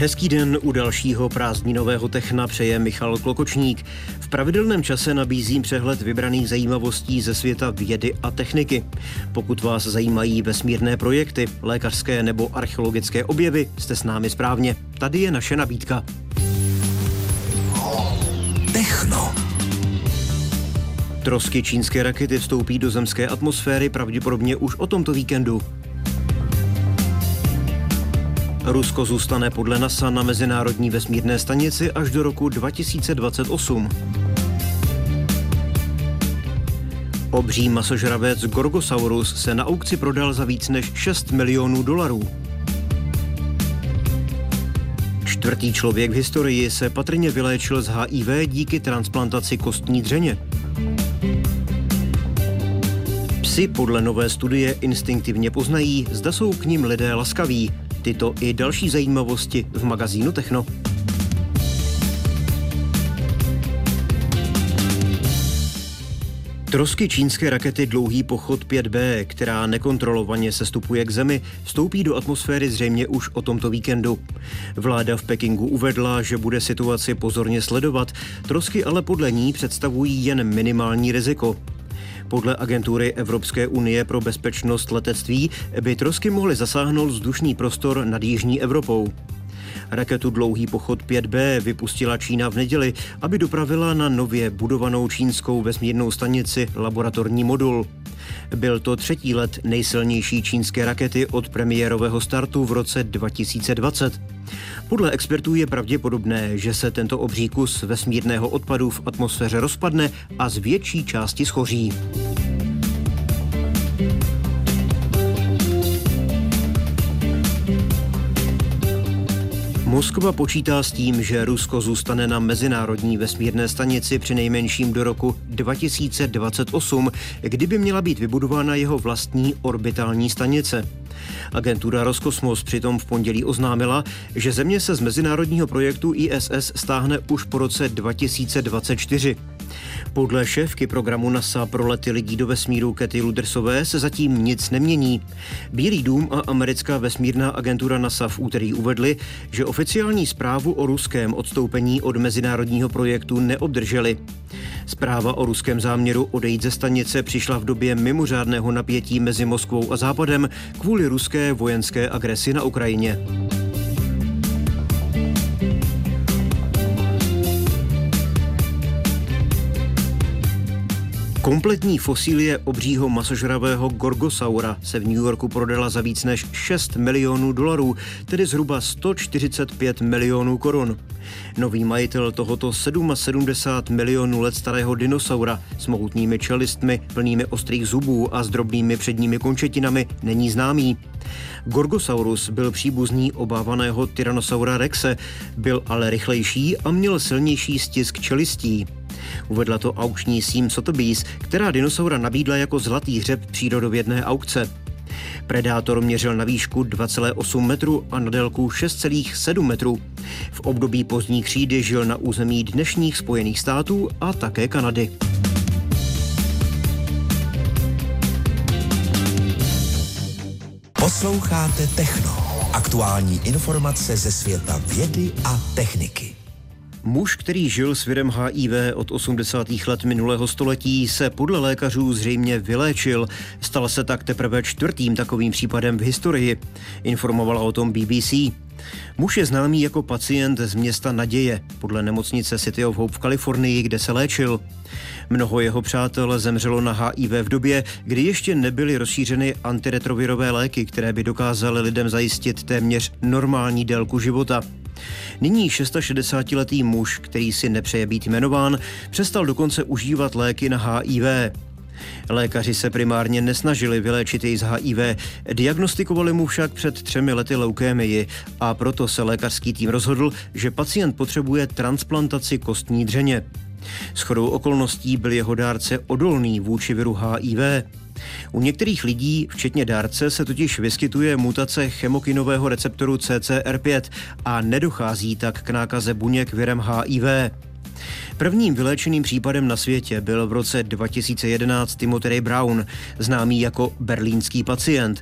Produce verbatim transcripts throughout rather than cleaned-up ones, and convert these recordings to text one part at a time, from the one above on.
Hezký den u dalšího prázdninového Techna přeje Michal Klokočník. V pravidelném čase nabízím přehled vybraných zajímavostí ze světa vědy a techniky. Pokud vás zajímají vesmírné projekty, lékařské nebo archeologické objevy, jste s námi správně. Tady je naše nabídka. Techno. Trosky čínské rakety vstoupí do zemské atmosféry pravděpodobně už o tomto víkendu. Rusko zůstane podle NASA na mezinárodní vesmírné stanici až do roku dva tisíce dvacet osm. Obří masožravec Gorgosaurus se na aukci prodal za víc než šest milionů dolarů. Čtvrtý člověk v historii se patrně vyléčil z H I V díky transplantaci kostní dřeně. Psi podle nové studie instinktivně poznají, zda jsou k nim lidé laskaví. Tyto i další zajímavosti v magazínu Techno. Trosky čínské rakety Dlouhý pochod pět bé, která nekontrolovaně sestupuje k Zemi, vstoupí do atmosféry zřejmě už o tomto víkendu. Vláda v Pekingu uvedla, že bude situaci pozorně sledovat, trosky ale podle ní představují jen minimální riziko. Podle agentury Evropské unie pro bezpečnost letectví by trosky mohly zasáhnout vzdušný prostor nad jižní Evropou. Raketu Dlouhý pochod pět bé vypustila Čína v neděli, aby dopravila na nově budovanou čínskou vesmírnou stanici laboratorní modul. Byl to třetí let nejsilnější čínské rakety od premiérového startu v roce dva tisíce dvacet. Podle expertů je pravděpodobné, že se tento obří kus vesmírného odpadu v atmosféře rozpadne a z větší části shoří. Moskva počítá s tím, že Rusko zůstane na mezinárodní vesmírné stanici přinejmenším do roku dva tisíce dvacet osm, kdyby měla být vybudována jeho vlastní orbitální stanice. Agentura Roskosmos přitom v pondělí oznámila, že Země se z mezinárodního projektu I S S stáhne už po roce dva tisíce dvacet čtyři. Podle šéfky programu NASA pro lety lidí do vesmíru Katy Ludersové se zatím nic nemění. Bílý dům a americká vesmírná agentura NASA v úterý uvedly, že oficiální zprávu o ruském odstoupení od mezinárodního projektu neobdrželi. Zpráva o ruském záměru odejít ze stanice přišla v době mimořádného napětí mezi Moskvou a Západem kvůli ruské vojenské agresi na Ukrajině. Kompletní fosílie obřího masožravého Gorgosaura se v New Yorku prodala za víc než šest milionů dolarů, tedy zhruba sto čtyřicet pět milionů korun. Nový majitel tohoto sedmdesát sedm milionů let starého dinosaura s mohutnými čelistmi, plnými ostrých zubů a s drobnými předními končetinami není známý. Gorgosaurus byl příbuzný obávaného Tyrannosaura Rexe, byl ale rychlejší a měl silnější stisk čelistí. Uvedla to aukční síň Sotheby's, která dinosaura nabídla jako zlatý hřeb přírodovědné aukce. Predátor měřil na výšku dva celá osm metru a na délku šest celá sedm metru. V období pozdní křídy žil na území dnešních Spojených států a také Kanady. Posloucháte Techno. Aktuální informace ze světa vědy a techniky. Muž, který žil s virem H I V od osmdesátých let minulého století, se podle lékařů zřejmě vyléčil. Stal se tak teprve čtvrtým takovým případem v historii. Informovala o tom B B C. Muž je známý jako pacient z města Naděje, podle nemocnice City of Hope v Kalifornii, kde se léčil. Mnoho jeho přátel zemřelo na H I V v době, kdy ještě nebyly rozšířeny antiretrovirové léky, které by dokázaly lidem zajistit téměř normální délku života. Nyní šedesátišestiletý muž, který si nepřeje být jmenován, přestal dokonce užívat léky na H I V. Lékaři se primárně nesnažili vyléčit jej z H I V, diagnostikovali mu však před třemi lety leukémii a proto se lékařský tým rozhodl, že pacient potřebuje transplantaci kostní dřeně. Shodou okolností byl jeho dárce odolný vůči viru H I V. U některých lidí, včetně dárce, se totiž vyskytuje mutace chemokinového receptoru C C R pět a nedochází tak k nákaze buněk virem H I V. Prvním vyléčeným případem na světě byl v roce dva tisíce jedenáct Timothy Brown, známý jako berlínský pacient.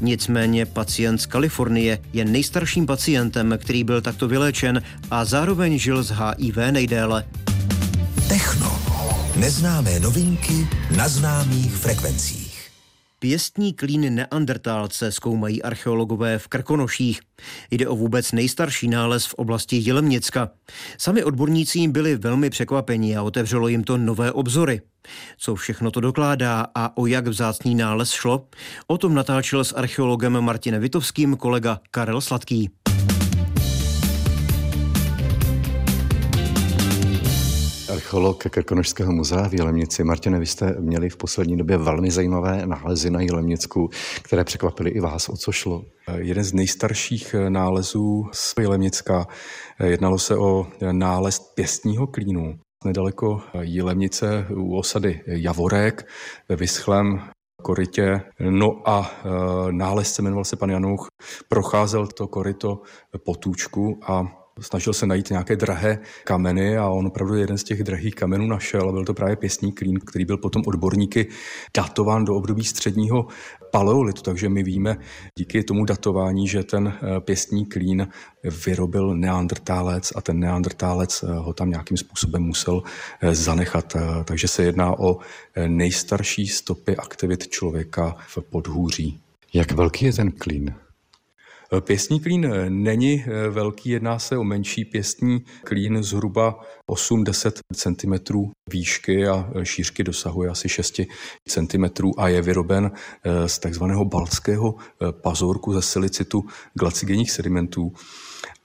Nicméně pacient z Kalifornie je nejstarším pacientem, který byl takto vyléčen a zároveň žil s há í vé nejdéle. Techno. Neznámé novinky na známých frekvencích. Pěstní klín neandertálce zkoumají archeologové v Krkonoších. Jde o vůbec nejstarší nález v oblasti Jilemnicka. Sami odborníci byli velmi překvapeni a otevřelo jim to nové obzory. Co všechno to dokládá a o jak vzácný nález šlo? O tom natáčel s archeologem Martinem Vitovským kolega Karel Sladký. Archeolog Krkonošského muzea v Jilemnici. Martine, vy jste měli v poslední době velmi zajímavé nálezy na Jilemnicku, které překvapily i vás. O co šlo? Jeden z nejstarších nálezů z Jilemnicka, jednalo se o nález pěstního klínu. Nedaleko Jilemnice u osady Javorek ve vyschlém korytě. No a nálezce jmenoval se pan Janouch. Procházel to koryto Potůčku a snažil se najít nějaké drahé kameny a on opravdu jeden z těch drahých kamenů našel. Byl to právě pěstní klín, který byl potom odborníky datován do období středního paleolitu. Takže my víme díky tomu datování, že ten pěstní klín vyrobil neandertálec a ten neandertálec ho tam nějakým způsobem musel zanechat. Takže se jedná o nejstarší stopy aktivit člověka v podhůří. Jak velký je ten klín? Pěstní klín není velký, jedná se o menší pěstní klín zhruba osm až deset centimetrů výšky a šířky dosahuje asi šest centimetrů a je vyroben z takzvaného baltského pazorku ze silicitu glacigenních sedimentů.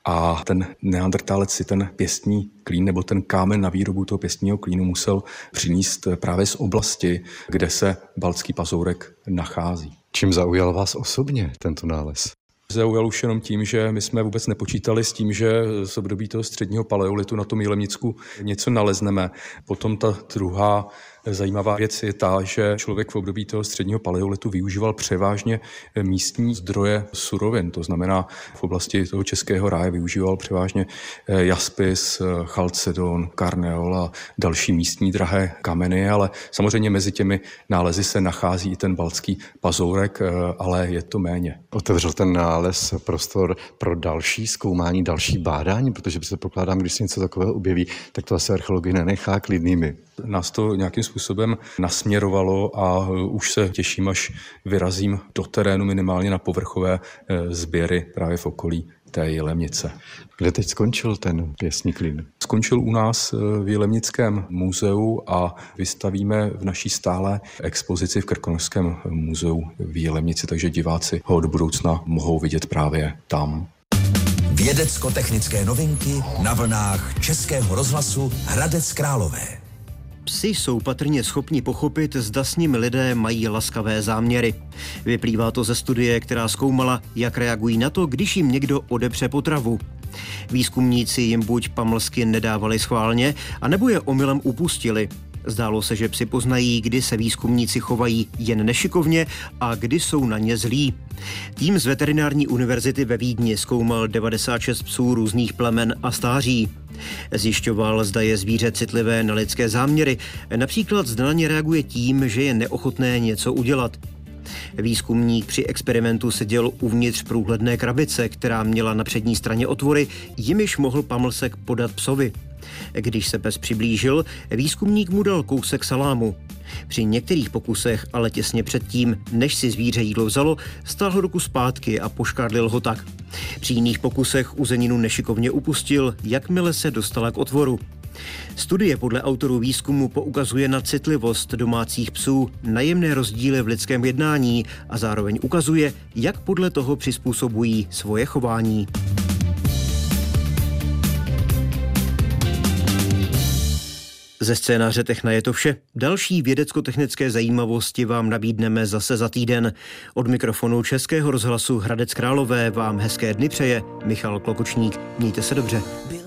A ten neandertálec si ten pěstní klín nebo ten kámen na výrobu toho pěstního klínu musel přinést právě z oblasti, kde se baltský pazourek nachází. Čím zaujal vás osobně tento nález? Zaujal už jenom tím, že my jsme vůbec nepočítali s tím, že z období toho středního paleolitu na tom Jilemnicku něco nalezneme. Potom ta druhá zajímavá věc je ta, že člověk v období toho středního paleolitu využíval převážně místní zdroje surovin. To znamená, v oblasti toho Českého ráje využíval převážně jaspis, chalcedon, karneol a další místní drahé kameny, ale samozřejmě mezi těmi nálezy se nachází i ten baltský pazourek, ale je to méně. Otevřel ten nález prostor pro další zkoumání, další bádání, protože předpokládám, když se něco takového objeví, tak to asi archeologi nenechá klidnými. Nás to nějakým způsobem nasměrovalo a už se těším, až vyrazím do terénu minimálně na povrchové sběry právě v okolí té Jilemnice. Kde teď skončil ten pěstní klín? Skončil u nás v Jilemnickém muzeu a vystavíme v naší stálé expozici v Krkonošském muzeu v Jilemnici, takže diváci ho do budoucna mohou vidět právě tam. Vědecko-technické novinky na vlnách Českého rozhlasu Hradec Králové. Psi jsou patrně schopni pochopit, zda s nimi lidé mají laskavé záměry. Vyplývá to ze studie, která zkoumala, jak reagují na to, když jim někdo odepře potravu. Výzkumníci jim buď pamlsky nedávali schválně, anebo je omylem upustili. Zdálo se, že psi poznají, kdy se výzkumníci chovají jen nešikovně a kdy jsou na ně zlí. Tým z Veterinární univerzity ve Vídni zkoumal devadesát šest psů různých plemen a stáří. Zjišťoval, zda je zvíře citlivé na lidské záměry, například zda na ně reaguje tím, že je neochotné něco udělat. Výzkumník při experimentu seděl uvnitř průhledné krabice, která měla na přední straně otvory, jimiž mohl pamlsek podat psovi. Když se pes přiblížil, výzkumník mu dal kousek salámu. Při některých pokusech, ale těsně předtím, než si zvíře jídlo vzalo, stáhl ruku zpátky a poškádlil ho tak. Při jiných pokusech uzeninu nešikovně upustil, jakmile se dostala k otvoru. Studie podle autorů výzkumu poukazuje na citlivost domácích psů, na jemné rozdíly v lidském jednání a zároveň ukazuje, jak podle toho přizpůsobují svoje chování. Ze scénáře Techna je to vše. Další vědecko-technické zajímavosti vám nabídneme zase za týden. Od mikrofonu Českého rozhlasu Hradec Králové vám hezké dny přeje Michal Klokočník. Mějte se dobře.